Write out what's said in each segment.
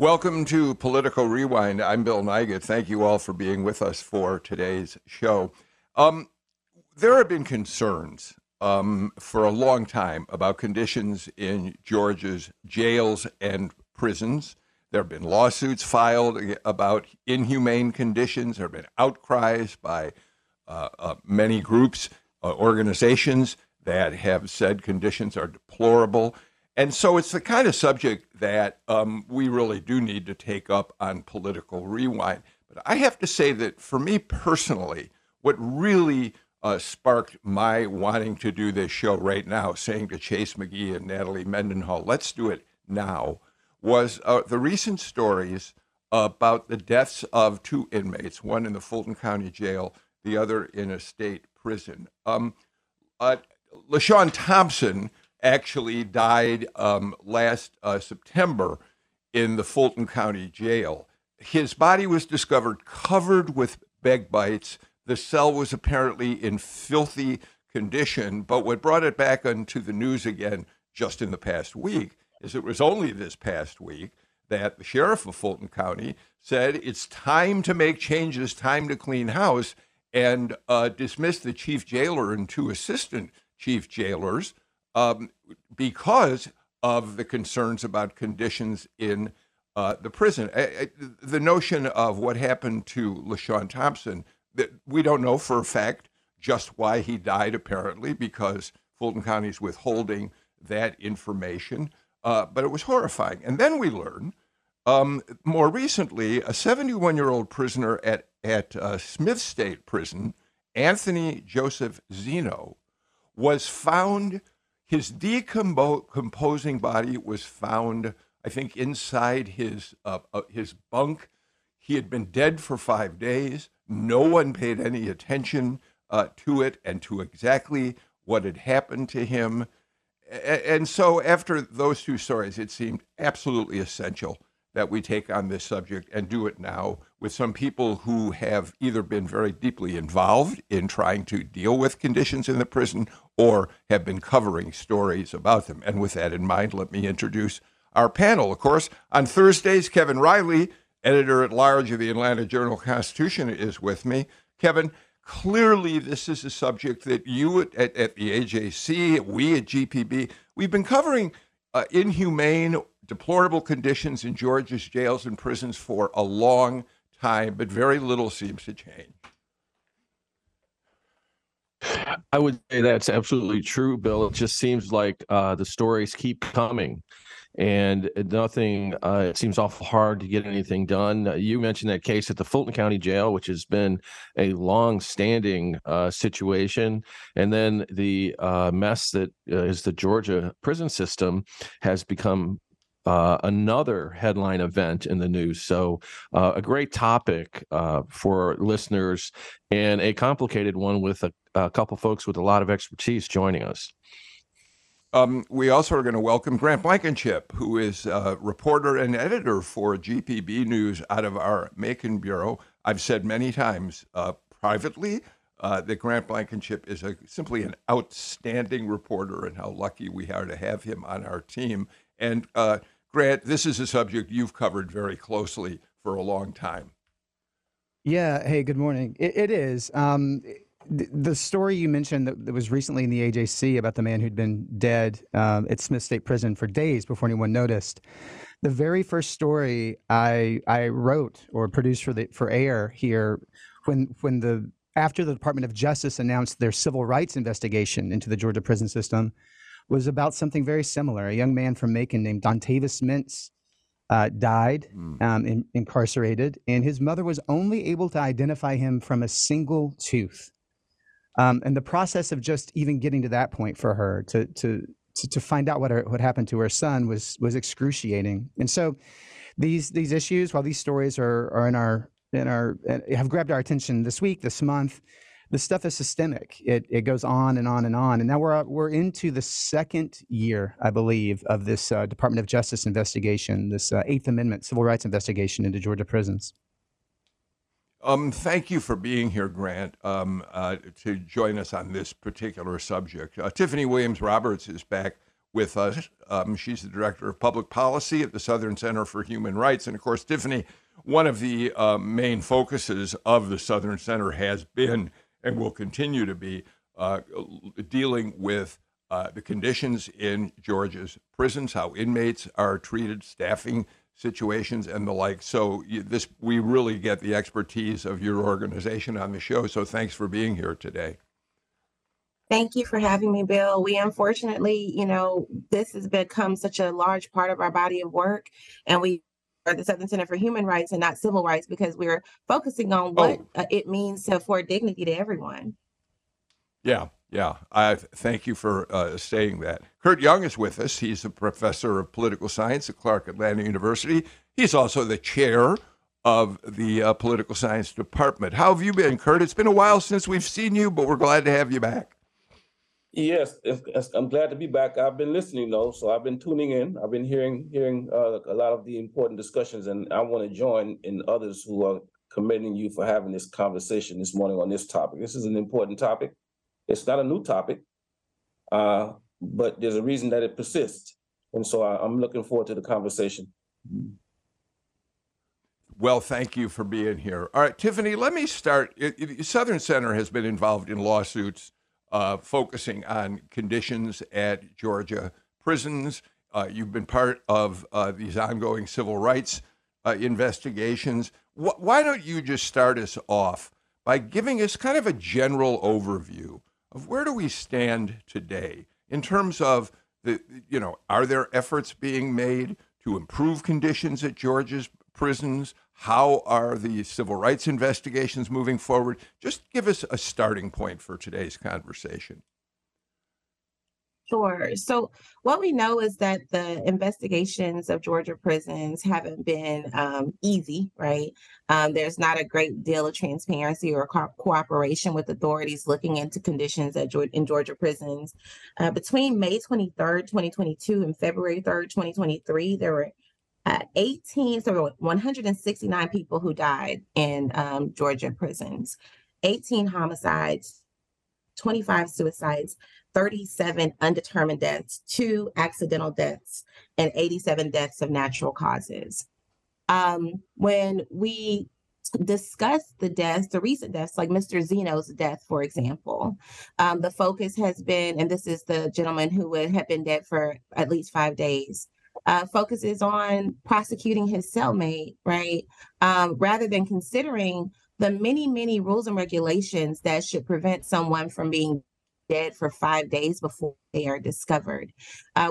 Welcome to Political Rewind. I'm Bill Nygut. Thank you all for being with us for today's show. There have been concerns for a long time about conditions in Georgia's jails and prisons. There have been lawsuits filed about inhumane conditions. There have been outcries by many groups, organizations that have said conditions are deplorable. And so it's the kind of subject that we really do need to take up on Political Rewind. But I have to say that for me personally, what really sparked my wanting to do this show right now, saying to Chase McGee and Natalie Mendenhall, let's do it now, was the recent stories about the deaths of two inmates, one in the Fulton County Jail, the other in a state prison. LaShawn Thompson actually died last September in the Fulton County Jail. His body was discovered covered with bed bites. The cell was apparently in filthy condition, but what brought it back onto the news again just in the past week is it was only this past week that the sheriff of Fulton County said it's time to make changes, time to clean house, and dismissed the chief jailer and two assistant chief jailers because of the concerns about conditions in the prison. The notion of what happened to LaShawn Thompson, that we don't know for a fact just why he died, apparently, because Fulton County is withholding that information, but it was horrifying. And then we learn, more recently, a 71-year-old prisoner at Smith State Prison, Anthony Joseph Zeno, was found. His decomposing body was found, I think, inside his bunk. He had been dead for 5 days. No one paid any attention to it and to exactly what had happened to him. And so after those two stories, it seemed absolutely essential that we take on this subject and do it now with some people who have either been very deeply involved in trying to deal with conditions in the prison or have been covering stories about them. And with that in mind, let me introduce our panel. Of course, on Thursdays, Kevin Riley, editor-at-large of the Atlanta Journal-Constitution, is with me. Kevin, clearly this is a subject that you at the AJC, we at GPB, we've been covering inhumane, deplorable conditions in Georgia's jails and prisons for a long time, but very little seems to change. I would say that's absolutely true, Bill. It just seems like the stories keep coming and nothing, it seems awful hard to get anything done. You mentioned that case at the Fulton County Jail, which has been a long-standing situation. And then the mess that is the Georgia prison system has become another headline event in the news. So a great topic for listeners and a complicated one with a couple folks with a lot of expertise joining us. We also are going to welcome Grant Blankenship, who is a reporter and editor for GPB News out of our Macon Bureau. I've said many times privately that Grant Blankenship is simply an outstanding reporter and how lucky we are to have him on our team. And Grant, this is a subject you've covered very closely for a long time. Yeah. Hey, good morning. It is. The story you mentioned that was recently in the AJC about the man who'd been dead at Smith State Prison for days before anyone noticed. The very first story I wrote or produced for AIR here after the Department of Justice announced their civil rights investigation into the Georgia prison system was about something very similar. A young man from Macon named Dontavius Mintz died, incarcerated, and his mother was only able to identify him from a single tooth. And the process of just even getting to that point for her to to find out what happened to her son was excruciating. And so these issues, while these stories are have grabbed our attention this week, this month, this stuff is systemic. It goes on and on and on. And now we're into the second year, I believe, of this Department of Justice investigation, this 8th Amendment civil rights investigation into Georgia prisons. Thank you for being here, Grant, to join us on this particular subject. Tiffany Williams Roberts is back with us. She's the director of public policy at the Southern Center for Human Rights. And of course, Tiffany, one of the main focuses of the Southern Center has been and will continue to be dealing with the conditions in Georgia's prisons, how inmates are treated, staffing situations, and the like. So we really get the expertise of your organization on the show. So thanks for being here today. Thank you for having me, Bill. We unfortunately, this has become such a large part of our body of work, and we are the Southern Center for Human Rights and not Civil Rights because we're focusing on what it means to afford dignity to everyone. Yeah. I thank you for saying that. Kurt Young is with us. He's a professor of political science at Clark Atlanta University. He's also the chair of the political science department. How have you been, Kurt? It's been a while since we've seen you, but we're glad to have you back. Yes, I'm glad to be back. I've been listening, though, so I've been tuning in. I've been hearing a lot of the important discussions, and I want to join in others who are commending you for having this conversation this morning on this topic. This is an important topic. It's not a new topic, but there's a reason that it persists. And so I'm looking forward to the conversation. Well, thank you for being here. All right, Tiffany, let me start. Southern Center has been involved in lawsuits focusing on conditions at Georgia prisons. You've been part of these ongoing civil rights investigations. Why don't you just start us off by giving us kind of a general overview of where do we stand today in terms of are there efforts being made to improve conditions at Georgia's prisons? How are the civil rights investigations moving forward? Just give us a starting point for today's conversation. Sure. So what we know is that the investigations of Georgia prisons haven't been easy, right? There's not a great deal of transparency or cooperation with authorities looking into conditions in Georgia prisons. Between May 23rd, 2022 and February 3rd, 2023, there were 169 people who died in Georgia prisons, 18 homicides, 25 suicides, 37 undetermined deaths, 2 accidental deaths, and 87 deaths of natural causes. When we discuss the recent deaths, like Mr. Zeno's death, for example, the focus has been, and this is the gentleman who had been dead for at least 5 days, focuses on prosecuting his cellmate, right? Rather than considering the many, many rules and regulations that should prevent someone from being dead for 5 days before they are discovered.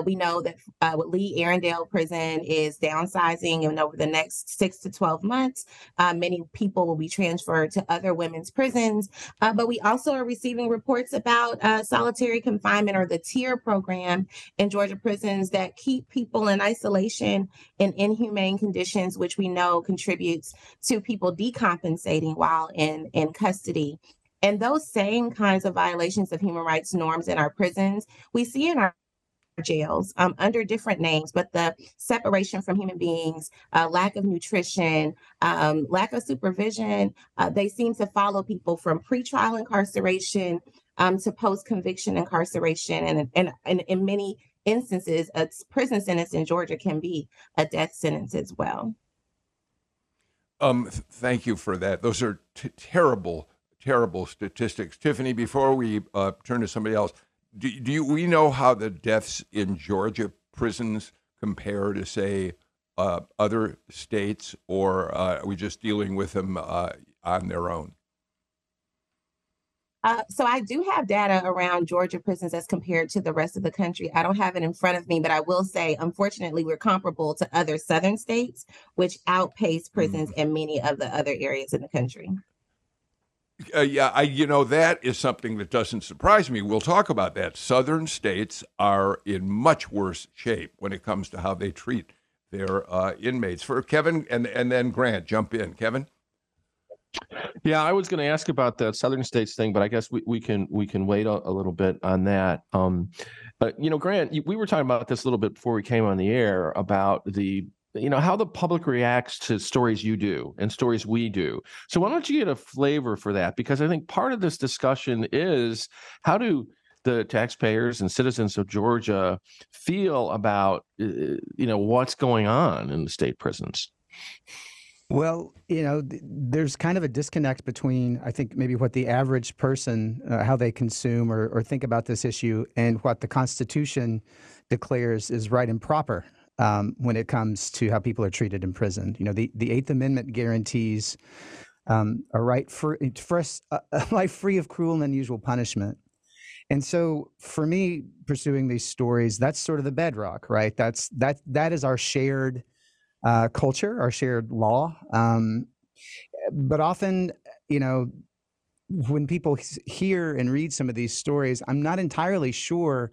We know that Lee-Arendale Prison is downsizing, and over the next 6 to 12 months, many people will be transferred to other women's prisons. But we also are receiving reports about solitary confinement, or the TIER program in Georgia prisons, that keep people in isolation in inhumane conditions, which we know contributes to people decompensating while in custody. And those same kinds of violations of human rights norms in our prisons, we see in our jails under different names, but the separation from human beings, lack of nutrition, lack of supervision, they seem to follow people from pretrial incarceration to post-conviction incarceration. And in many instances, a prison sentence in Georgia can be a death sentence as well. Thank you for that. Those are terrible statistics. Tiffany, before we turn to somebody else, do we know how the deaths in Georgia prisons compare to, say, other states, or are we just dealing with them on their own? So I do have data around Georgia prisons as compared to the rest of the country. I don't have it in front of me, but I will say, unfortunately, we're comparable to other southern states, which outpace prisons in many of the other areas in the country. That is something that doesn't surprise me. We'll talk about that. Southern states are in much worse shape when it comes to how they treat their inmates. For Kevin, and then Grant, jump in. Kevin? Yeah, I was going to ask about the Southern states thing, but I guess we can wait a little bit on that. But, Grant, we were talking about this a little bit before we came on the air about the how the public reacts to stories you do and stories we do. So why don't you get a flavor for that? Because I think part of this discussion is, how do the taxpayers and citizens of Georgia feel about, what's going on in the state prisons? Well, there's kind of a disconnect between, I think, maybe what the average person, how they consume or think about this issue, and what the Constitution declares is right and proper. When it comes to how people are treated in prison. The Eighth Amendment guarantees a right for us, a life free of cruel and unusual punishment. And so for me, pursuing these stories, that's sort of the bedrock, right? That is our shared culture, our shared law. But often, when people hear and read some of these stories, I'm not entirely sure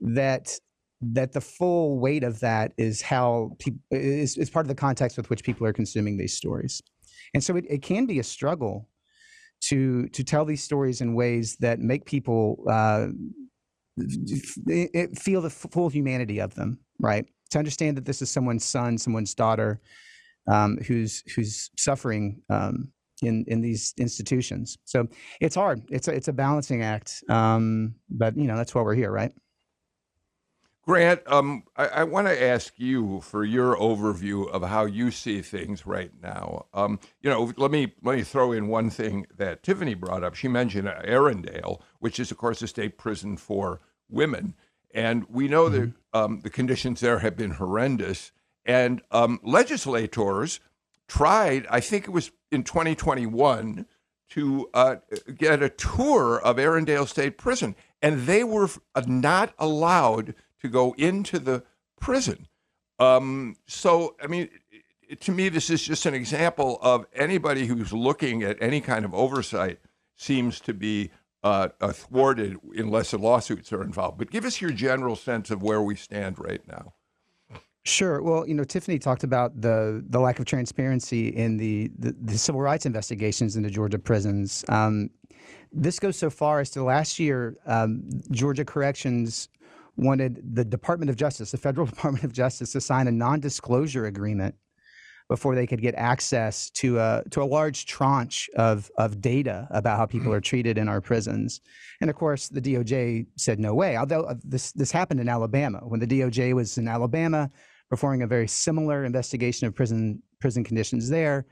that the full weight of that is how is part of the context with which people are consuming these stories. And so it can be a struggle to tell these stories in ways that make people feel the full humanity of them, right? To understand that this is someone's son, someone's daughter, who's suffering in these institutions. So it's hard. It's a balancing act. But that's why we're here, right? Grant, I want to ask you for your overview of how you see things right now. Let me throw in one thing that Tiffany brought up. She mentioned Arendale, which is, of course, a state prison for women. And we know that the conditions there have been horrendous. And legislators tried, I think it was in 2021, to get a tour of Arendale State Prison. And they were not allowed to go into the prison. To me, this is just an example of anybody who's looking at any kind of oversight seems to be thwarted unless the lawsuits are involved. But give us your general sense of where we stand right now. Sure. Well, Tiffany talked about the lack of transparency in the civil rights investigations into Georgia prisons. This goes so far as to last year, Georgia Corrections wanted the Department of Justice, the federal Department of Justice, to sign a non-disclosure agreement before they could get access to a large tranche of data about how people are treated in our prisons. And of course, the DOJ said no way, although this happened in Alabama. When the DOJ was in Alabama performing a very similar investigation of prison conditions there,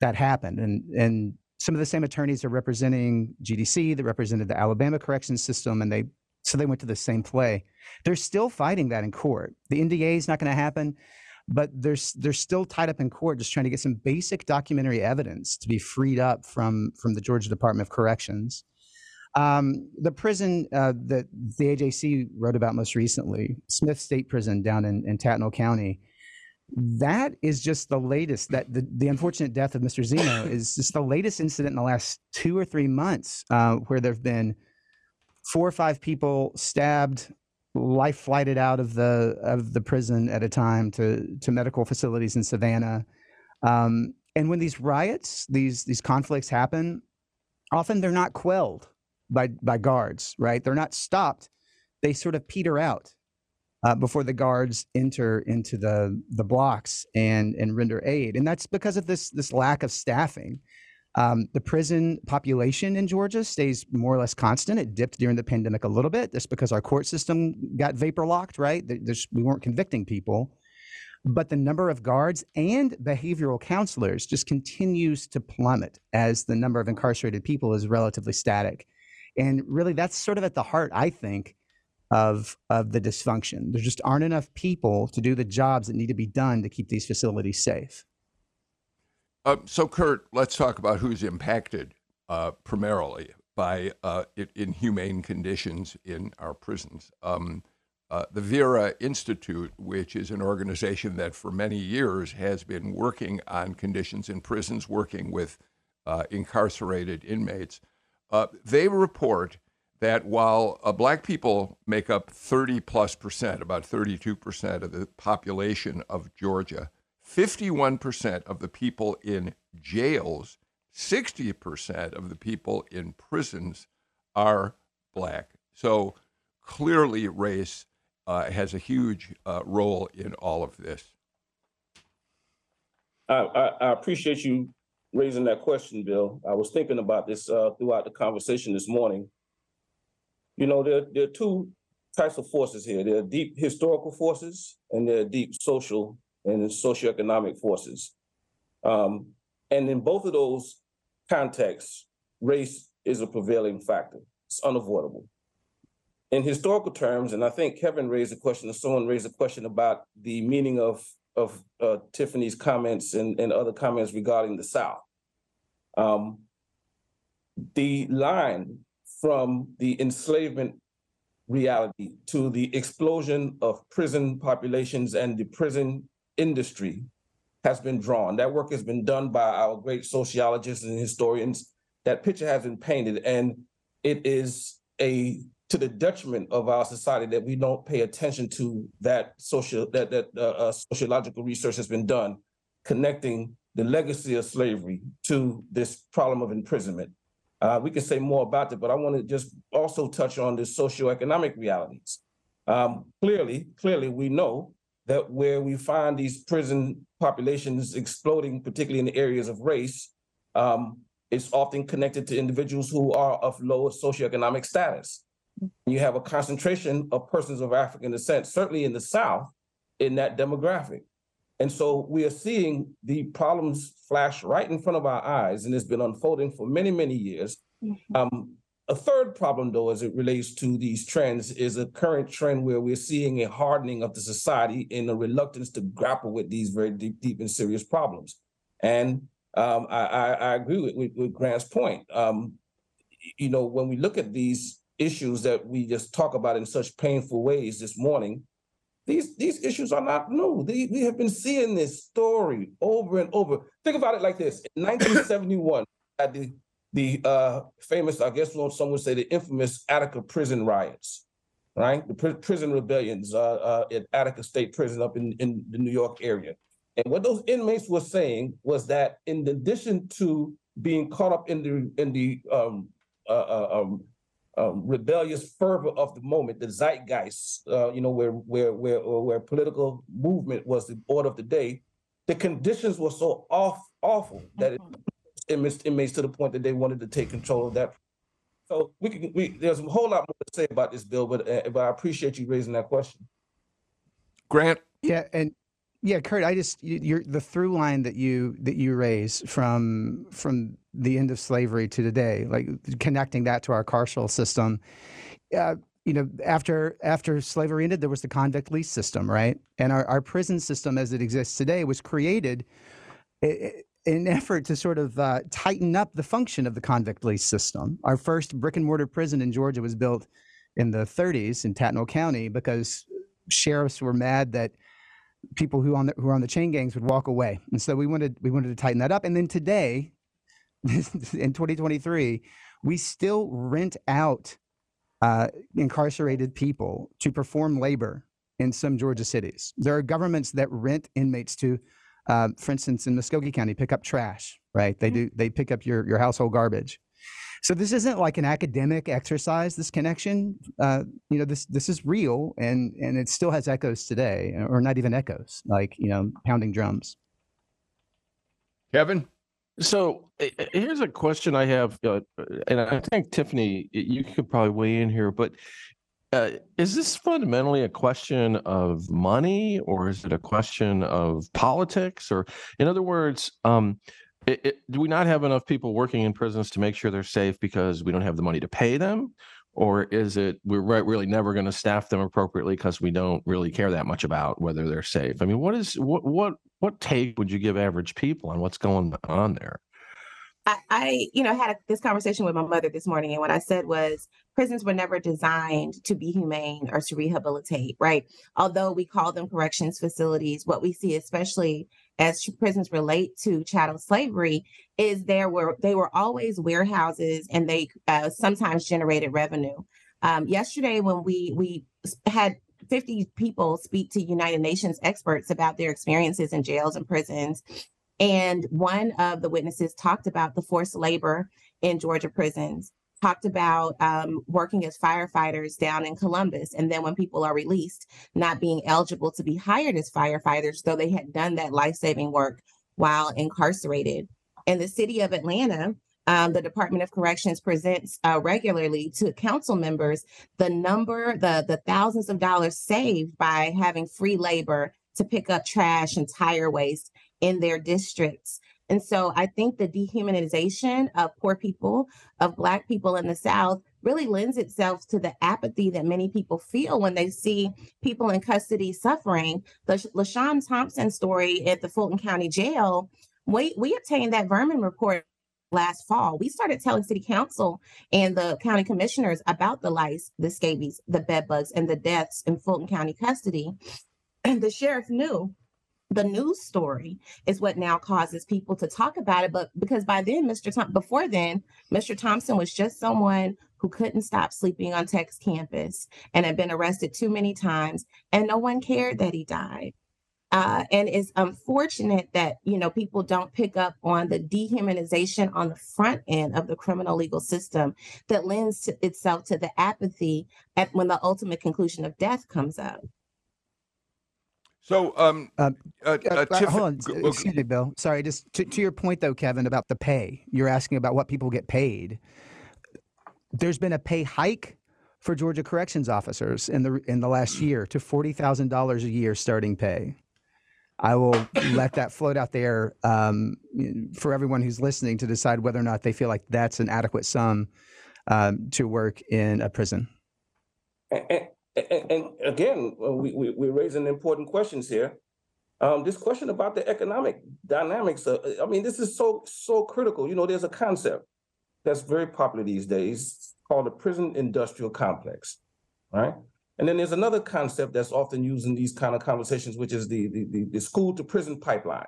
that happened. And some of the same attorneys are representing GDC that represented the Alabama corrections system, and so they went to the same play. They're still fighting that in court. The NDA is not going to happen, but they're still tied up in court just trying to get some basic documentary evidence to be freed up from the Georgia Department of Corrections. The prison that the AJC wrote about most recently, Smith State Prison down in Tattnall County, that is just the latest. That the unfortunate death of Mr. Zeno is just the latest incident in the last 2 or 3 months where there have been 4 or 5 people stabbed, life flighted out of the prison at a time to medical facilities in Savannah. And when these riots, these conflicts happen, often they're not quelled by guards, right? They're not stopped. They sort of peter out before the guards enter into the blocks and render aid. And that's because of this lack of staffing. The prison population in Georgia stays more or less constant. It dipped during the pandemic a little bit. That's because our court system got vapor locked, right? We weren't convicting people. But the number of guards and behavioral counselors just continues to plummet as the number of incarcerated people is relatively static. And really, that's sort of at the heart, I think, of the dysfunction. There just aren't enough people to do the jobs that need to be done to keep these facilities safe. So, Kurt, let's talk about who's impacted primarily by inhumane conditions in our prisons. The Vera Institute, which is an organization that for many years has been working on conditions in prisons, working with incarcerated inmates, they report that while black people make up 30+%, about 32% of the population of Georgia, 51% of the people in jails, 60% of the people in prisons are black. So clearly race has a huge role in all of this. I appreciate you raising that question, Bill. I was thinking about this throughout the conversation this morning. You know, there are two types of forces here. There are deep historical forces, and there are deep social and socioeconomic forces. And in both of those contexts, race is a prevailing factor. It's unavoidable. In historical terms, and I think Kevin raised a question, or someone raised a question about the meaning of Tiffany's comments and other comments regarding the South. The line from the enslavement reality to the explosion of prison populations and the prison industry has been drawn. That work has been done by our great sociologists and historians. That picture has been painted, and it is to the detriment of our society that we don't pay attention to that sociological research has been done, connecting the legacy of slavery to this problem of imprisonment. We can say more about it, but I want to just also touch on the socioeconomic realities. Clearly, we know that where we find these prison populations exploding, particularly in the areas of race, it's often connected to individuals who are of lower socioeconomic status. You have a concentration of persons of African descent, certainly in the South, in that demographic. And so we are seeing the problems flash right in front of our eyes, and it's been unfolding for many, many years. A third problem, though, as it relates to these trends, is a current trend where we're seeing a hardening of the society in a reluctance to grapple with these very deep and serious problems. And I agree with Grant's point. You know, when we look at these issues that we just talk about in such painful ways this morning, these issues are not new. We have been seeing this story over and over. Think about it like this. In 1971, at the famous, I guess some would say the infamous Attica prison riots, right? The prison rebellions at Attica State Prison up in the New York area. And what those inmates were saying was that in addition to being caught up in the rebellious fervor of the moment, the zeitgeist, you know, where political movement was the order of the day, the conditions were so awful that it inmates to the point that they wanted to take control of that. So there's a whole lot more to say about this, Bill, but I appreciate you raising that question. Grant? Yeah, Kurt, the through line that you raise from the end of slavery to today, like connecting that to our carceral system. You know, after slavery ended, there was the convict lease system, right? And our prison system as it exists today was created in an effort to sort of tighten up the function of the convict lease system. Our first brick and mortar prison in Georgia was built in the 30s in Tattnall County because sheriffs were mad that people who were on the chain gangs would walk away, and so we wanted to tighten that up. And then today, in 2023, we still rent out incarcerated people to perform labor in some Georgia cities. There are governments that rent inmates to, for instance, in Muskogee County, pick up trash. Right? They pick up your household garbage. So this isn't like an academic exercise, this connection. You know, this is real, and it still has echoes today, or not even echoes, like, you know, pounding drums. Kevin? So here's a question I have, and I think, Tiffany, you could probably weigh in here, but is this fundamentally a question of money, or is it a question of politics? Or, in other words, do we not have enough people working in prisons to make sure they're safe because we don't have the money to pay them? Or is it we're really never going to staff them appropriately because we don't really care that much about whether they're safe? I mean, what take would you give average people on what's going on there? I you know, had this conversation with my mother this morning, and what I said was prisons were never designed to be humane or to rehabilitate, right? Although we call them corrections facilities, what we see, especially as prisons relate to chattel slavery is they were always warehouses, and they sometimes generated revenue. Yesterday, when we had 50 people speak to United Nations experts about their experiences in jails and prisons, and one of the witnesses talked about the forced labor in Georgia prisons, talked about working as firefighters down in Columbus, and then when people are released, not being eligible to be hired as firefighters, though they had done that life-saving work while incarcerated. In the city of Atlanta, the Department of Corrections presents regularly to council members the thousands of dollars saved by having free labor to pick up trash and tire waste in their districts. And so I think the dehumanization of poor people, of Black people in the South, really lends itself to the apathy that many people feel when they see people in custody suffering. The LaShawn Thompson story at the Fulton County Jail, we obtained that Vermin report last fall. We started telling city council and the county commissioners about the lice, the scabies, the bed bugs, and the deaths in Fulton County custody. And the sheriff knew. The news story is what now causes people to talk about it, but because by then, Mr. Thompson was just someone who couldn't stop sleeping on Tech's campus and had been arrested too many times, and no one cared that he died. And it's unfortunate that, people don't pick up on the dehumanization on the front end of the criminal legal system that lends itself to the apathy when the ultimate conclusion of death comes up. So, hold on. Excuse me, Bill. Sorry, just to your point, though, Kevin, about the pay. You're asking about what people get paid. There's been a pay hike for Georgia corrections officers in the last year to $40,000 a year starting pay. I will let that float out there for everyone who's listening to decide whether or not they feel like that's an adequate sum to work in a prison. And again, we raise an important questions here. This question about the economic dynamics. This is so critical. There's a concept that's very popular these days called the prison industrial complex, right? And then there's another concept that's often used in these kind of conversations, which is the school to prison pipeline.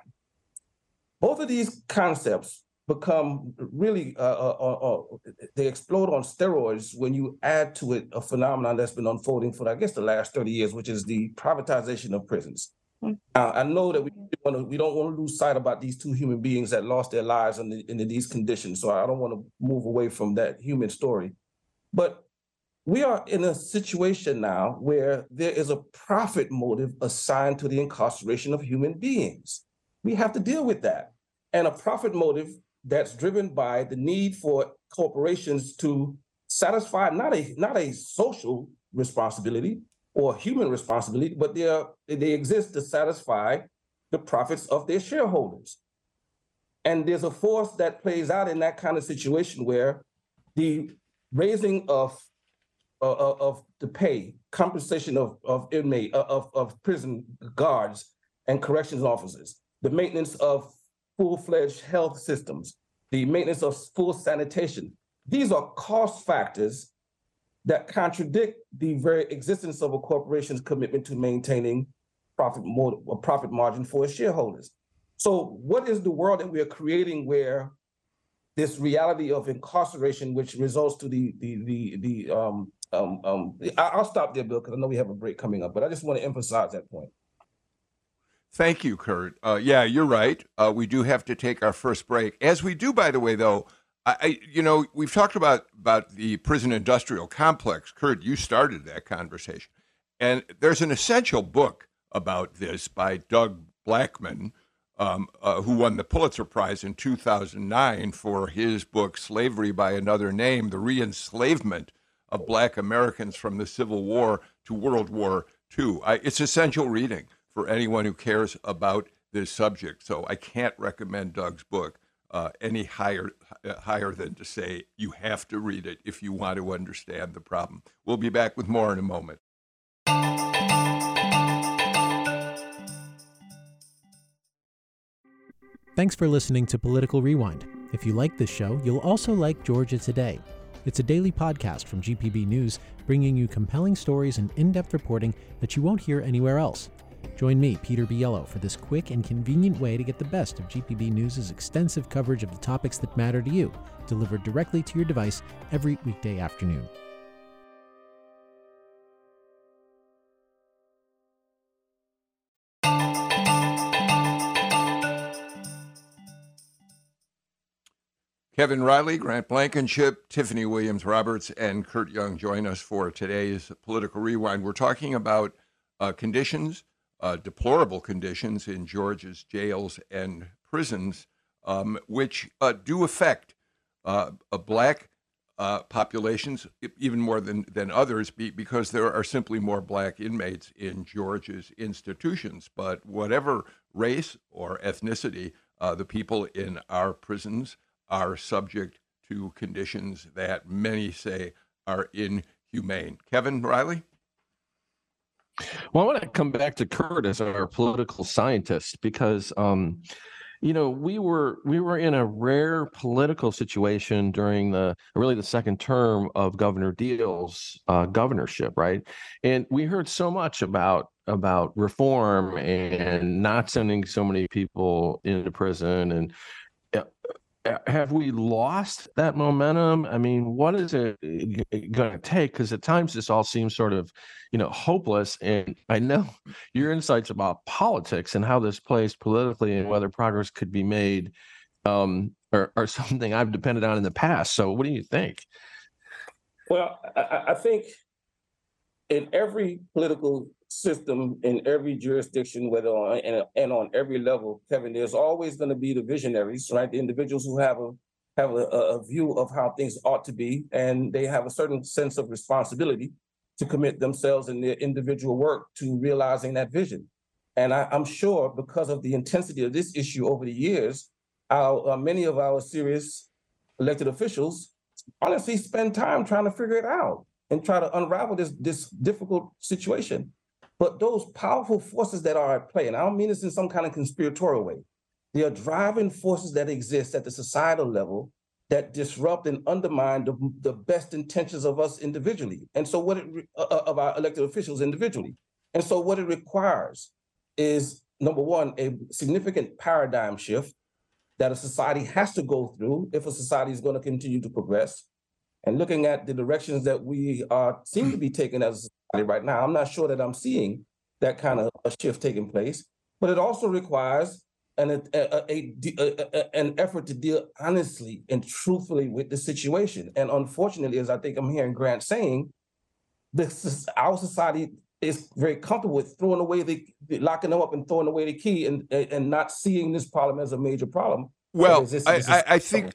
Both of these concepts become really, they explode on steroids when you add to it a phenomenon that's been unfolding for, I guess, the last 30 years, which is the privatization of prisons. I know that we don't want to lose sight about these two human beings that lost their lives in these conditions, so I don't want to move away from that human story. But we are in a situation now where there is a profit motive assigned to the incarceration of human beings. We have to deal with that. And a profit motive that's driven by the need for corporations to satisfy not a social responsibility or human responsibility, but they exist to satisfy the profits of their shareholders. And there's a force that plays out in that kind of situation where the raising of the pay, compensation of prison guards and corrections officers, the maintenance of full-fledged health systems, the maintenance of full sanitation. These are cost factors that contradict the very existence of a corporation's commitment to maintaining profit margin for its shareholders. So what is the world that we are creating where this reality of incarceration, which results to I'll stop there, Bill, because I know we have a break coming up, but I just want to emphasize that point. Thank you, Kurt. Yeah, you're right. We do have to take our first break. As we do, by the way, though, we've talked about the prison industrial complex. Kurt, you started that conversation. And there's an essential book about this by Doug Blackman, who won the Pulitzer Prize in 2009 for his book, Slavery by Another Name, The Re-Enslavement of Black Americans from the Civil War to World War II. It's essential reading for anyone who cares about this subject. So I can't recommend Doug's book any higher than to say you have to read it if you want to understand the problem. We'll be back with more in a moment. Thanks for listening to Political Rewind. If you like this show, you'll also like Georgia Today. It's a daily podcast from GPB News, bringing you compelling stories and in-depth reporting that you won't hear anywhere else. Join me, Peter Biello, for this quick and convenient way to get the best of GPB News' extensive coverage of the topics that matter to you, delivered directly to your device every weekday afternoon. Kevin Riley, Grant Blankenship, Tiffany Williams Roberts, and Kurt Young join us for today's Political Rewind. We're talking about conditions, deplorable conditions in Georgia's jails and prisons, which do affect black populations even more than others because there are simply more black inmates in Georgia's institutions. But whatever race or ethnicity, the people in our prisons are subject to conditions that many say are inhumane. Kevin Riley? Well, I want to come back to Kurt as our political scientist because, you know, we were in a rare political situation during the second term of Governor Deal's governorship, right? And we heard so much about reform and not sending so many people into prison. And have we lost that momentum? I mean, what is it going to take? Because at times this all seems sort of, hopeless. And I know your insights about politics and how this plays politically and whether progress could be made are something I've depended on in the past. So what do you think? Well, I think in every political system, in every jurisdiction, whether on every level, Kevin, there's always going to be the visionaries, right? The individuals who have a view of how things ought to be, and they have a certain sense of responsibility to commit themselves and their individual work to realizing that vision. And I'm sure because of the intensity of this issue over the years, many of our serious elected officials honestly spend time trying to figure it out and try to unravel this difficult situation. But those powerful forces that are at play, and I don't mean this in some kind of conspiratorial way, they are driving forces that exist at the societal level that disrupt and undermine the best intentions of us individually, and so of our elected officials individually. And so what it requires is, number one, a significant paradigm shift that a society has to go through if a society is going to continue to progress. And looking at the directions that we seem to be taking as a society right now, I'm not sure that I'm seeing that kind of a shift taking place. But it also requires an effort to deal honestly and truthfully with the situation. And unfortunately, as I think I'm hearing Grant saying, our society is very comfortable with throwing away locking them up and throwing away the key and not seeing this problem as a major problem. Well, I think.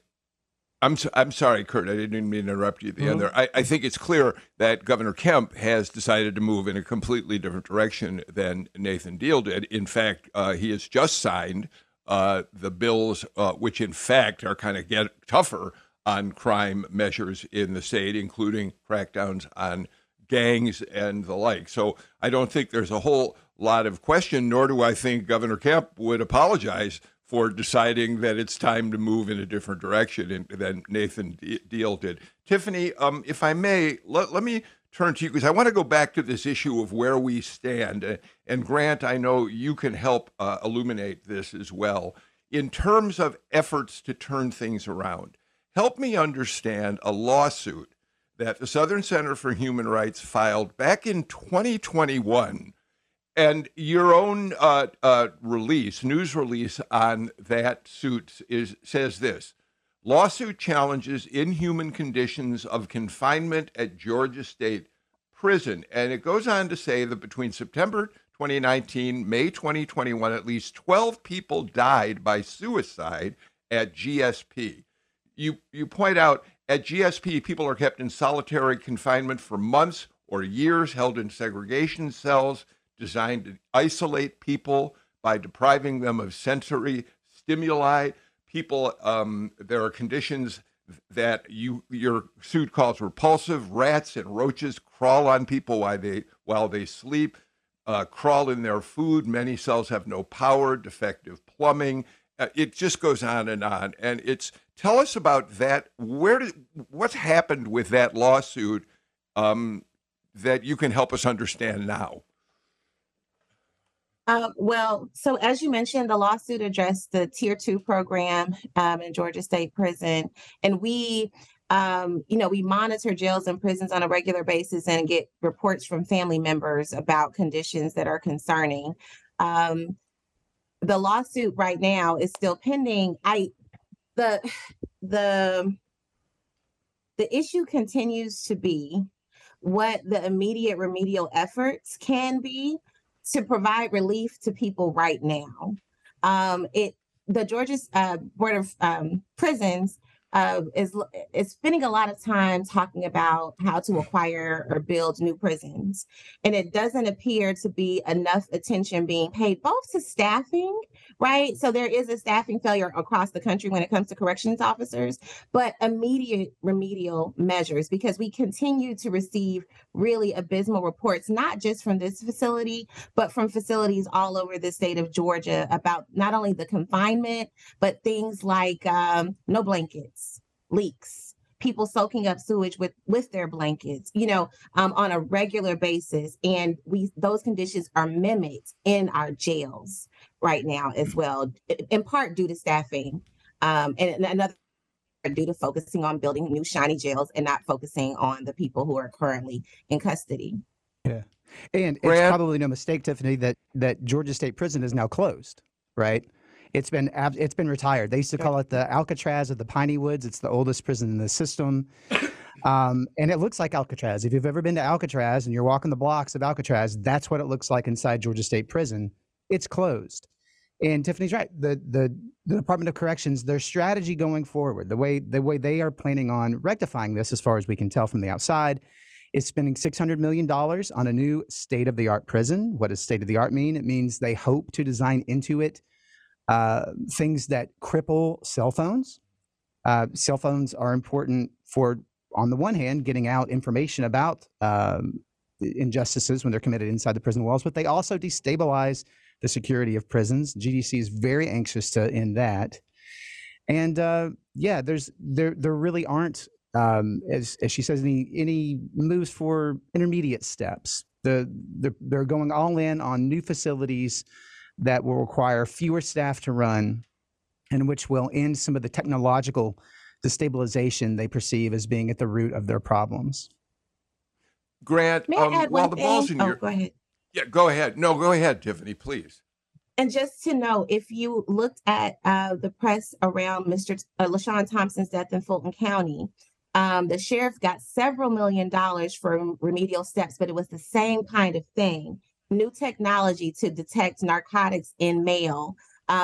I'm sorry, Kurt, I didn't mean to interrupt you at the end there. I think it's clear that Governor Kemp has decided to move in a completely different direction than Nathan Deal did. In fact, he has just signed the bills, which in fact are kind of get tougher on crime measures in the state, including crackdowns on gangs and the like. So I don't think there's a whole lot of question, nor do I think Governor Kemp would apologize for deciding that it's time to move in a different direction than Nathan Deal did. Tiffany, if I may, let me turn to you because I want to go back to this issue of where we stand. And Grant, I know you can help illuminate this as well. In terms of efforts to turn things around, help me understand a lawsuit that the Southern Center for Human Rights filed back in 2021. And your own news release on that suit says this: lawsuit challenges inhuman conditions of confinement at Georgia State Prison. And it goes on to say that between September 2019, May 2021, at least 12 people died by suicide at GSP. You point out at GSP, people are kept in solitary confinement for months or years, held in segregation cells designed to isolate people by depriving them of sensory stimuli. People, there are conditions that your suit calls repulsive. Rats and roaches crawl on people while they sleep, crawl in their food. Many cells have no power, defective plumbing. It just goes on. And tell us about that. What's happened with that lawsuit that you can help us understand now? Well, so as you mentioned, the lawsuit addressed the Tier 2 program in Georgia State Prison. And we monitor jails and prisons on a regular basis and get reports from family members about conditions that are concerning. The lawsuit right now is still pending. The issue continues to be what the immediate remedial efforts can be to provide relief to people right now. The Georgia Board of Prisons is spending a lot of time talking about how to acquire or build new prisons. And it doesn't appear to be enough attention being paid both to staffing, right? So there is a staffing failure across the country when it comes to corrections officers, but immediate remedial measures, because we continue to receive really abysmal reports, not just from this facility, but from facilities all over the state of Georgia about not only the confinement, but things like no blankets, leaks, people soaking up sewage with their blankets, on a regular basis. And those conditions are mimicked in our jails right now as well, in part due to staffing, and another due to focusing on building new shiny jails and not focusing on the people who are currently in custody. Yeah. And it's probably no mistake, Tiffany, that Georgia State Prison is now closed, right? It's been retired. They used to call it the Alcatraz of the Piney Woods. It's the oldest prison in the system. And it looks like Alcatraz. If you've ever been to Alcatraz and you're walking the blocks of Alcatraz, that's what it looks like inside Georgia State Prison. It's closed. And Tiffany's right. The Department of Corrections, their strategy going forward, the way they are planning on rectifying this, as far as we can tell from the outside, is spending $600 million on a new state-of-the-art prison. What does state-of-the-art mean? It means they hope to design into it things that cripple cell phones. Cell phones are important for, on the one hand, getting out information about injustices when they're committed inside the prison walls, but they also destabilize the security of prisons. GDC is very anxious to end that. And there really aren't, as she says, any moves for intermediate steps. They're going all in on new facilities that will require fewer staff to run, and which will end some of the technological destabilization they perceive as being at the root of their problems. Grant, while the ball's in your... go ahead. Yeah, go ahead. No, go ahead, Tiffany, please. And just to know, if you looked at the press around Mr. LaShawn Thompson's death in Fulton County, the sheriff got several million dollars for remedial steps, but it was the same kind of thing. New technology to detect narcotics in mail,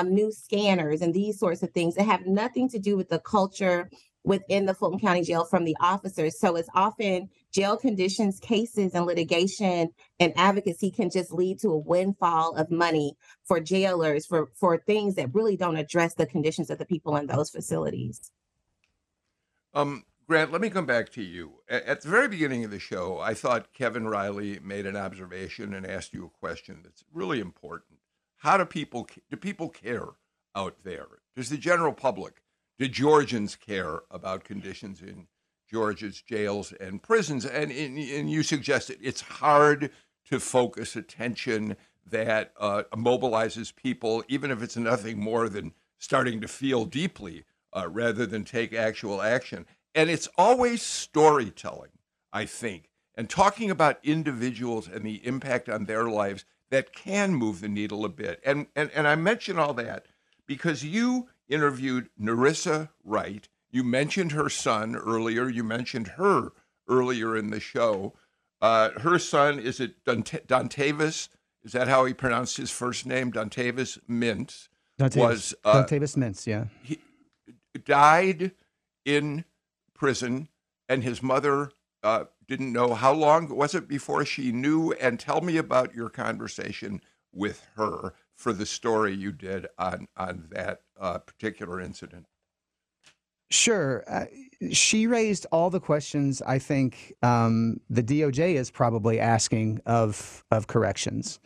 new scanners and these sorts of things that have nothing to do with the culture within the Fulton County Jail from the officers. So it's often jail conditions, cases, and litigation and advocacy can just lead to a windfall of money for jailers for things that really don't address the conditions of the people in those facilities. Grant, let me come back to you. At the very beginning of the show, I thought Kevin Riley made an observation and asked you a question that's really important. How do people care out there? Does the general public, do Georgians care about conditions in Georgia's jails and prisons? And you suggested it's hard to focus attention that mobilizes people, even if it's nothing more than starting to feel deeply rather than take actual action. And it's always storytelling, I think, and talking about individuals and the impact on their lives that can move the needle a bit. And I mention all that because you interviewed Nerissa Wright. You mentioned her son earlier. You mentioned her earlier in the show. Her son, is it Dontavius? Is that how he pronounced his first name? Dontavius Mintz. Dontavius Mintz, yeah. He died in prison, and his mother didn't know. How long was it before she knew? And tell me about your conversation with her for the story you did on that particular incident. Sure. She raised all the questions I think the DOJ is probably asking of corrections.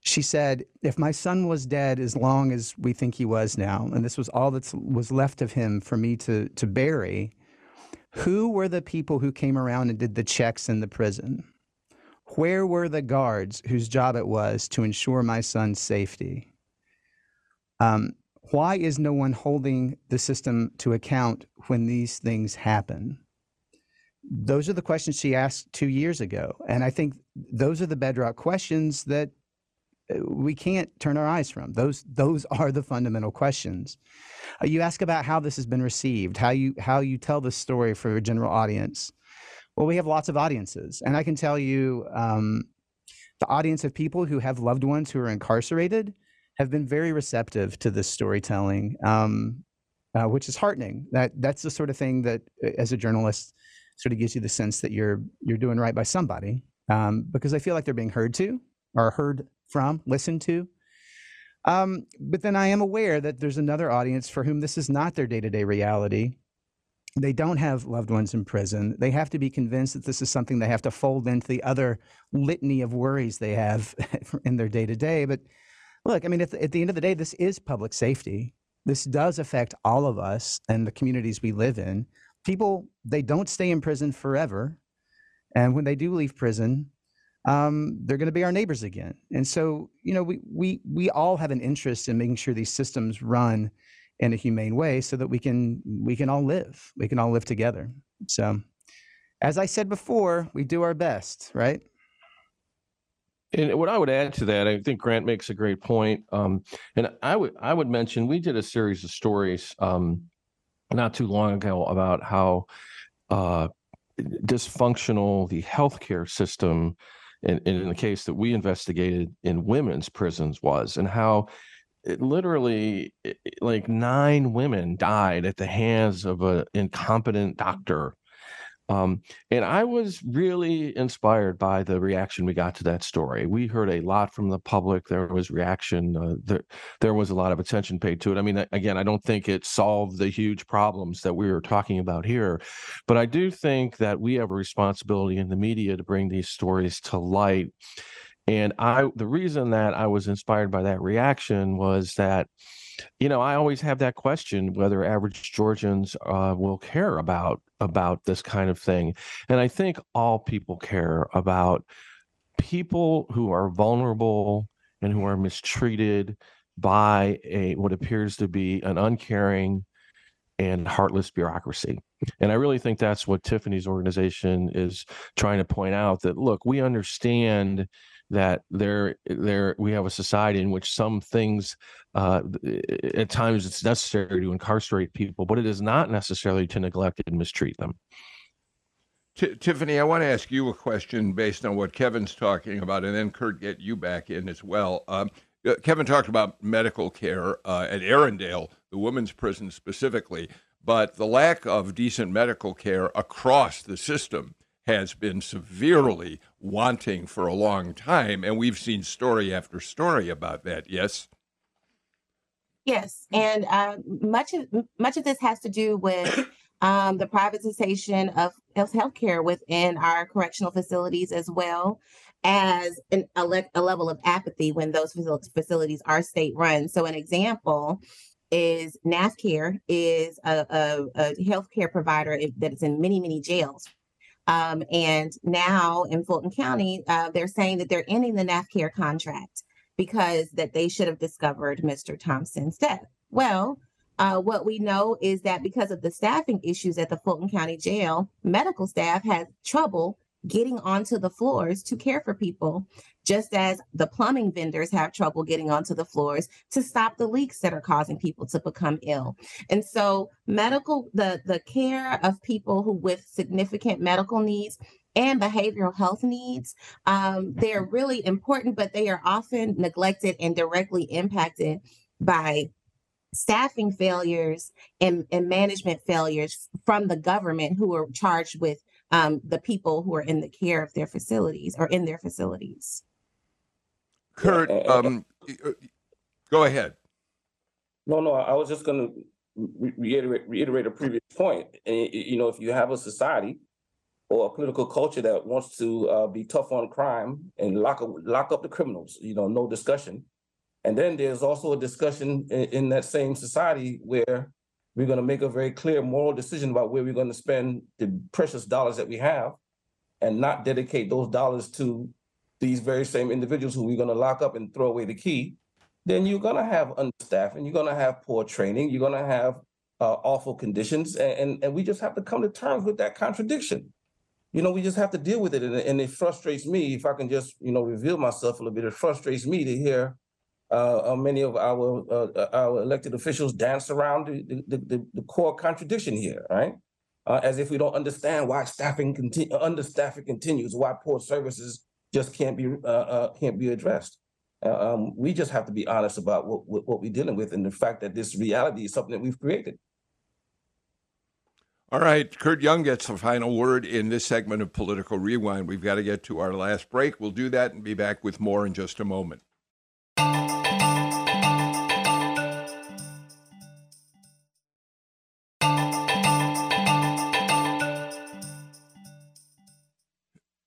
She said, if my son was dead as long as we think he was now, and this was all that was left of him for me to bury, who were the people who came around and did the checks in the prison? Where were the guards whose job it was to ensure my son's safety? Why is no one holding the system to account when these things happen? Those are the questions she asked 2 years ago, and I think those are the bedrock questions that we can't turn our eyes from. Those are the fundamental questions. You ask about how this has been received, how you tell the story for a general audience. Well, we have lots of audiences, and I can tell you the audience of people who have loved ones who are incarcerated have been very receptive to this storytelling, which is heartening. That's the sort of thing that, as a journalist, sort of gives you the sense that you're doing right by somebody, because they feel like they're being heard to, or heard from, listened to. But then I am aware that there's another audience for whom this is not their day-to-day reality. They don't have loved ones in prison. They have to be convinced that this is something they have to fold into the other litany of worries they have in their day-to-day. But look, I mean, at the end of the day, this is public safety. This does affect all of us and the communities we live in. People, they don't stay in prison forever. And when they do leave prison, they're going to be our neighbors again. And so, you know, we all have an interest in making sure these systems run in a humane way so that we can all live. We can all live together. So, as I said before, we do our best, right? And what I would add to that, I think Grant makes a great point. And I would mention, we did a series of stories not too long ago about how dysfunctional the healthcare system, and in the case that we investigated in women's prisons, was, and how it literally, like, 9 women died at the hands of an incompetent doctor. And I was really inspired by the reaction we got to that story. We heard a lot from the public. There was reaction. There was a lot of attention paid to it. I mean, again, I don't think it solved the huge problems that we were talking about here, but I do think that we have a responsibility in the media to bring these stories to light. And the reason that I was inspired by that reaction was that, you know, I always have that question whether average Georgians will care about this kind of thing. And I think all people care about people who are vulnerable and who are mistreated by what appears to be an uncaring and heartless bureaucracy. And I really think that's what Tiffany's organization is trying to point out, that, look, we understand that there we have a society in which some things, at times it's necessary to incarcerate people, but it is not necessarily to neglect and mistreat them. Tiffany, I want to ask you a question based on what Kevin's talking about, and then Kurt, get you back in as well. Kevin talked about medical care at Arendale, the women's prison specifically, but the lack of decent medical care across the system has been severely wanting for a long time, and we've seen story after story about that. Yes? Yes, and much of this has to do with the privatization of healthcare within our correctional facilities, as well as a level of apathy when those facilities are state-run. So an example is NAFCare is a healthcare provider that is in many, many jails. And now in Fulton County, they're saying that they're ending the NAFCare contract because that they should have discovered Mr. Thompson's death. Well, what we know is that because of the staffing issues at the Fulton County Jail, medical staff has trouble getting onto the floors to care for people, just as the plumbing vendors have trouble getting onto the floors to stop the leaks that are causing people to become ill. And so the care of people with significant medical needs and behavioral health needs, they're really important, but they are often neglected and directly impacted by staffing failures and management failures from the government, who are charged with the people who are in the care of their facilities or in their facilities. Kurt, go ahead. No, I was just going to reiterate a previous point. You know, if you have a society or a political culture that wants to be tough on crime and lock up the criminals, you know, no discussion. And then there's also a discussion in that same society where we're going to make a very clear moral decision about where we're going to spend the precious dollars that we have, and not dedicate those dollars to these very same individuals who we're going to lock up and throw away the key, then you're going to have understaffing, you're going to have poor training, you're going to have awful conditions, and we just have to come to terms with that contradiction. You know, we just have to deal with it, and it frustrates me, if I can just, you know, reveal myself a little bit, it frustrates me to hear many of our elected officials dance around the core contradiction here, right? As if we don't understand why understaffing continues, why poor services just can't be addressed. We just have to be honest about what we're dealing with, and the fact that this reality is something that we've created. All right, Kurt Young gets the final word in this segment of Political Rewind. We've got to get to our last break. We'll do that and be back with more in just a moment.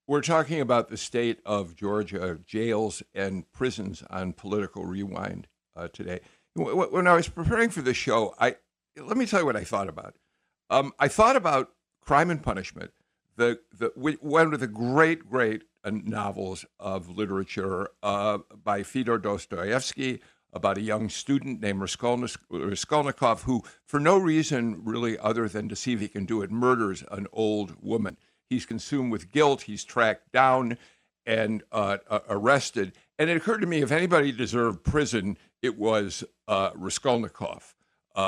We're talking about the state of Georgia jails and prisons on Political Rewind today. When I was preparing for the show, let me tell you what I thought about. I thought about Crime and Punishment, one of the great novels of literature by Fyodor Dostoevsky, about a young student named Raskolnikov, who, for no reason really other than to see if he can do it, murders an old woman. He's consumed with guilt. He's tracked down and arrested. And it occurred to me, if anybody deserved prison, it was Raskolnikov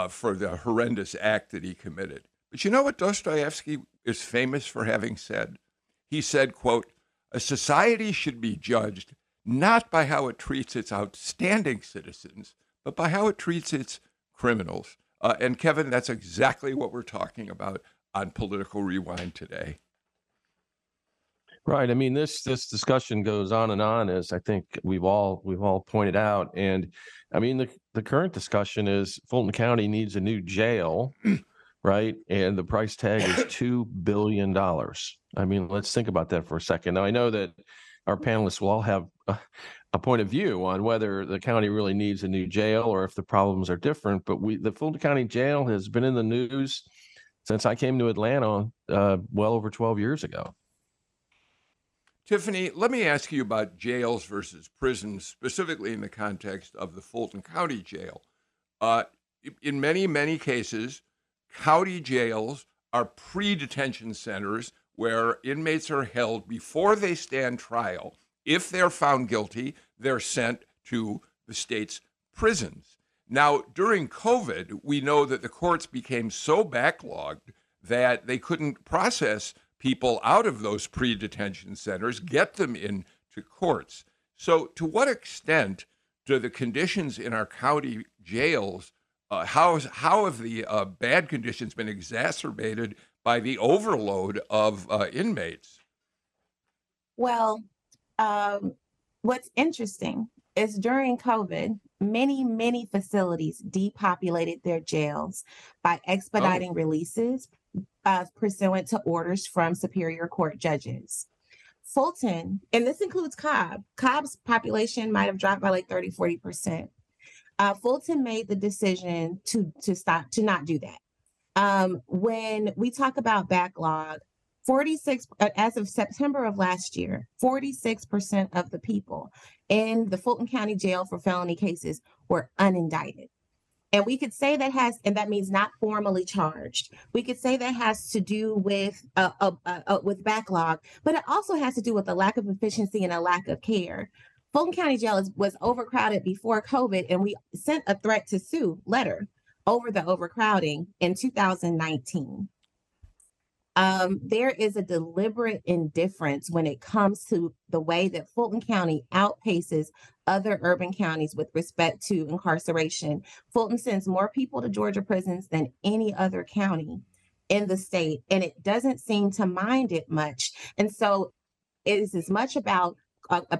for the horrendous act that he committed. But you know what Dostoevsky is famous for having said? He said, quote, "A society should be judged not by how it treats its outstanding citizens, but by how it treats its criminals." And Kevin, that's exactly what we're talking about on Political Rewind today. Right. I mean, this discussion goes on and on, as I think we've all pointed out. And I mean, the current discussion is Fulton County needs a new jail, right? And the price tag is $2 billion. I mean, let's think about that for a second. Now, I know that our panelists will all have a point of view on whether the county really needs a new jail or if the problems are different. But the Fulton County Jail has been in the news since I came to Atlanta well over 12 years ago. Tiffany, let me ask you about jails versus prisons, specifically in the context of the Fulton County Jail. In many cases, county jails are pre-detention centers where inmates are held before they stand trial. If they're found guilty, they're sent to the state's prisons. Now, during COVID, we know that the courts became so backlogged that they couldn't process people out of those pre-detention centers, get them into courts. So to what extent do the conditions in our county jails, how have the bad conditions been exacerbated by the overload of inmates? Well, what's interesting is during COVID, many facilities depopulated their jails by expediting releases, pursuant to orders from superior court judges. Fulton, and this includes Cobb. Cobb's population might have dropped by like 30, 40%. Fulton made the decision to not do that. When we talk about backlog, as of September of last year, 46% of the people in the Fulton County Jail for felony cases were unindicted. And we could say that means not formally charged. We could say that has to do with backlog, but it also has to do with a lack of efficiency and a lack of care. Fulton County Jail was overcrowded before COVID, and we sent a threat to sue letter over the overcrowding in 2019. There is a deliberate indifference when it comes to the way that Fulton County outpaces other urban counties with respect to incarceration. Fulton sends more people to Georgia prisons than any other county in the state, and it doesn't seem to mind it much. And so it is as much about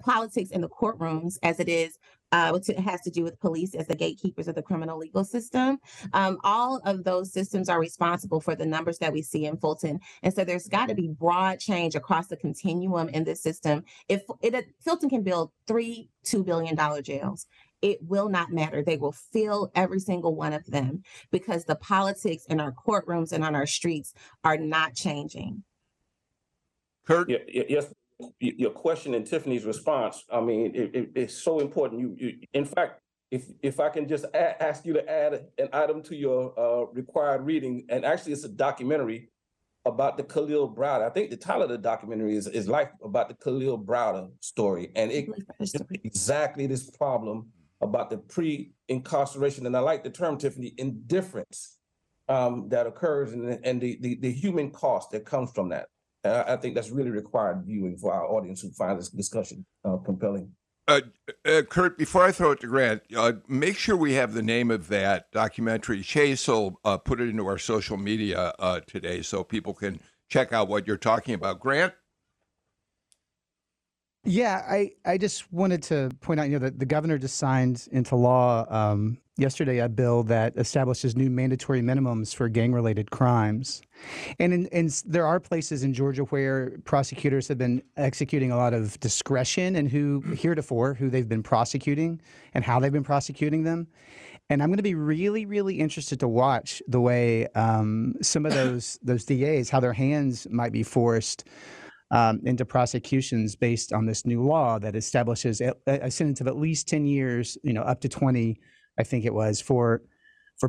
politics in the courtrooms as it is it has to do with police as the gatekeepers of the criminal legal system. All of those systems are responsible for the numbers that we see in Fulton. And so there's got to be broad change across the continuum in this system. If Fulton can build 3 $2 billion jails, it will not matter. They will fill every single one of them because the politics in our courtrooms and on our streets are not changing. Kurt? Yes, your question and Tiffany's response, I mean, it's so important. In fact, if I can just ask you to add an item to your required reading, and actually it's a documentary about the Khalil Browder. I think the title of the documentary is Life About the Khalil Browder Story. And it's exactly this problem about the pre-incarceration, and I like the term, Tiffany, indifference that occurs, and the human cost that comes from that. I think that's really required viewing for our audience who find this discussion compelling. Kurt, before I throw it to Grant, make sure we have the name of that documentary. Chase will put it into our social media today so people can check out what you're talking about. Grant? Yeah, I just wanted to point out, that the governor just signed into law yesterday a bill that establishes new mandatory minimums for gang-related crimes. And there are places in Georgia where prosecutors have been executing a lot of discretion in who they've been prosecuting and how they've been prosecuting them. And I'm going to be really, really interested to watch the way some of those DAs, how their hands might be forced into prosecutions based on this new law that establishes a sentence of at least 10 years, up to 20, I think it was, for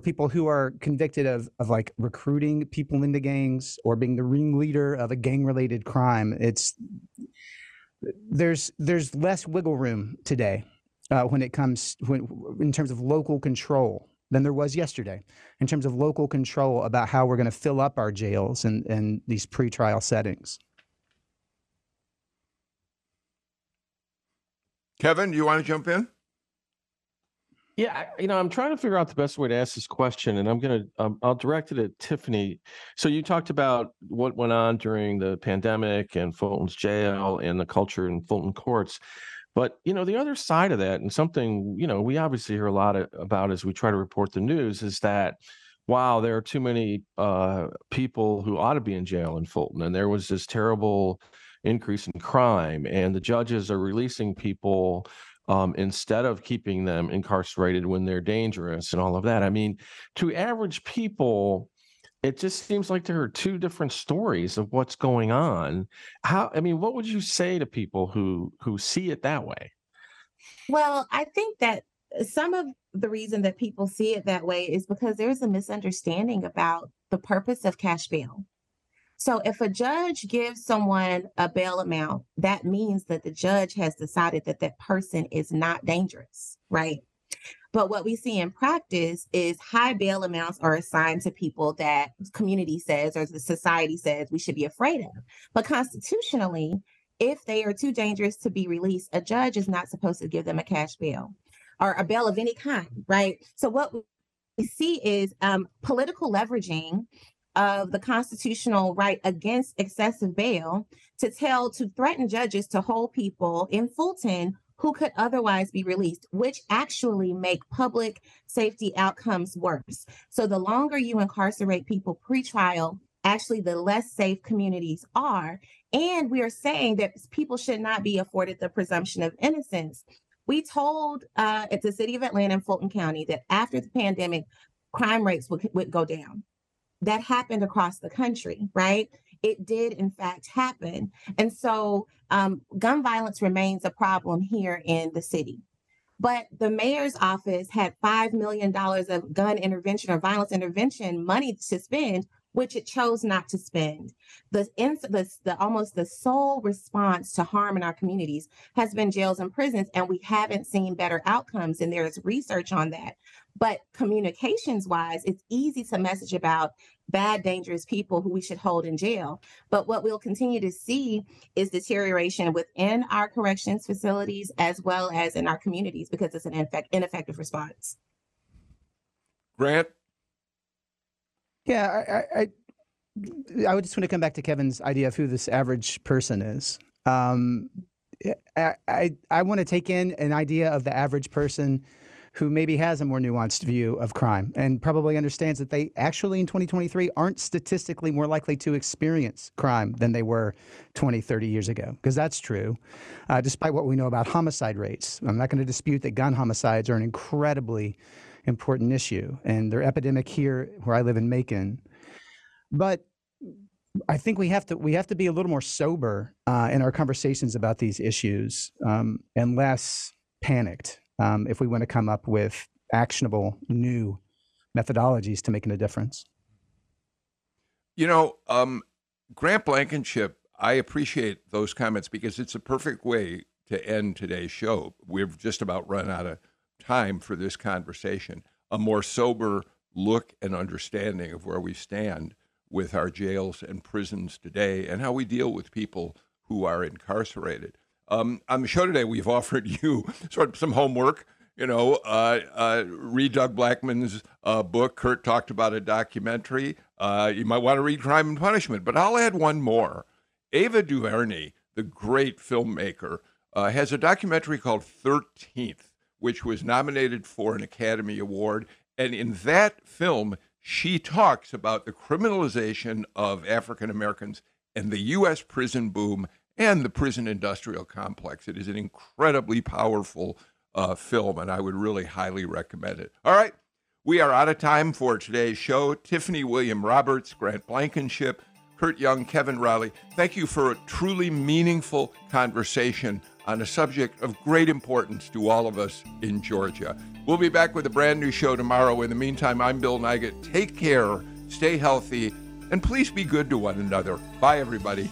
people who are convicted of like recruiting people into gangs or being the ringleader of a gang-related crime. There's less wiggle room today in terms of local control than there was yesterday, in terms of local control about how we're going to fill up our jails and these pretrial settings. Kevin, do you want to jump in? Yeah, I'm trying to figure out the best way to ask this question, and I'll direct it at Tiffany. So you talked about what went on during the pandemic and Fulton's jail and the culture in Fulton courts. But, the other side of that, and something, we obviously hear a lot about as we try to report the news, is that, wow, there are too many people who ought to be in jail in Fulton. And there was this terrible increase in crime, and the judges are releasing people instead of keeping them incarcerated when they're dangerous and all of that. I mean, to average people, it just seems like there are two different stories of what's going on. What would you say to people who see it that way? Well, I think that some of the reason that people see it that way is because there's a misunderstanding about the purpose of cash bail. So if a judge gives someone a bail amount, that means that the judge has decided that that person is not dangerous, right? But what we see in practice is high bail amounts are assigned to people that community says or the society says we should be afraid of. But constitutionally, if they are too dangerous to be released, a judge is not supposed to give them a cash bail or a bail of any kind, right? So what we see is political leveraging of the constitutional right against excessive bail to threaten judges to hold people in Fulton who could otherwise be released, which actually make public safety outcomes worse. So the longer you incarcerate people pre-trial, actually the less safe communities are. And we are saying that people should not be afforded the presumption of innocence. We told at the city of Atlanta and Fulton County that after the pandemic, crime rates would go down. That happened across the country, right? It did, in fact, happen. And so gun violence remains a problem here in the city. But the mayor's office had $5 million of gun intervention or violence intervention money to spend, which it chose not to spend. Almost the sole response to harm in our communities has been jails and prisons, and we haven't seen better outcomes, and there is research on that. But communications-wise, it's easy to message about bad, dangerous people who we should hold in jail. But what we'll continue to see is deterioration within our corrections facilities as well as in our communities because it's an ineffective response. Grant? Yeah, I would just want to come back to Kevin's idea of who this average person is. I want to take in an idea of the average person who maybe has a more nuanced view of crime and probably understands that they actually in 2023 aren't statistically more likely to experience crime than they were 20, 30 years ago, because that's true, despite what we know about homicide rates. I'm not going to dispute that gun homicides are an incredibly important issue, and they're epidemic here where I live in Macon. But I think we have to be a little more sober in our conversations about these issues and less panicked if we want to come up with actionable new methodologies to making a difference. You know, Grant Blankenship, I appreciate those comments because it's a perfect way to end today's show. We've just about run out of time for this conversation. A more sober look and understanding of where we stand with our jails and prisons today and how we deal with people who are incarcerated. On the show today, we've offered you sort of some homework. You know, read Doug Blackman's book. Kurt talked about a documentary. You might want to read Crime and Punishment, but I'll add one more. Ava DuVernay, the great filmmaker, has a documentary called 13th, which was nominated for an Academy Award. And in that film, she talks about the criminalization of African Americans and the U.S. prison boom and the prison industrial complex. It is an incredibly powerful film, and I would really highly recommend it. All right, we are out of time for today's show. Tiffany Williams Roberts, Grant Blankenship, Kurt Young, Kevin Riley, thank you for a truly meaningful conversation on a subject of great importance to all of us in Georgia. We'll be back with a brand new show tomorrow. In the meantime, I'm Bill Nygut. Take care, stay healthy, and please be good to one another. Bye, everybody.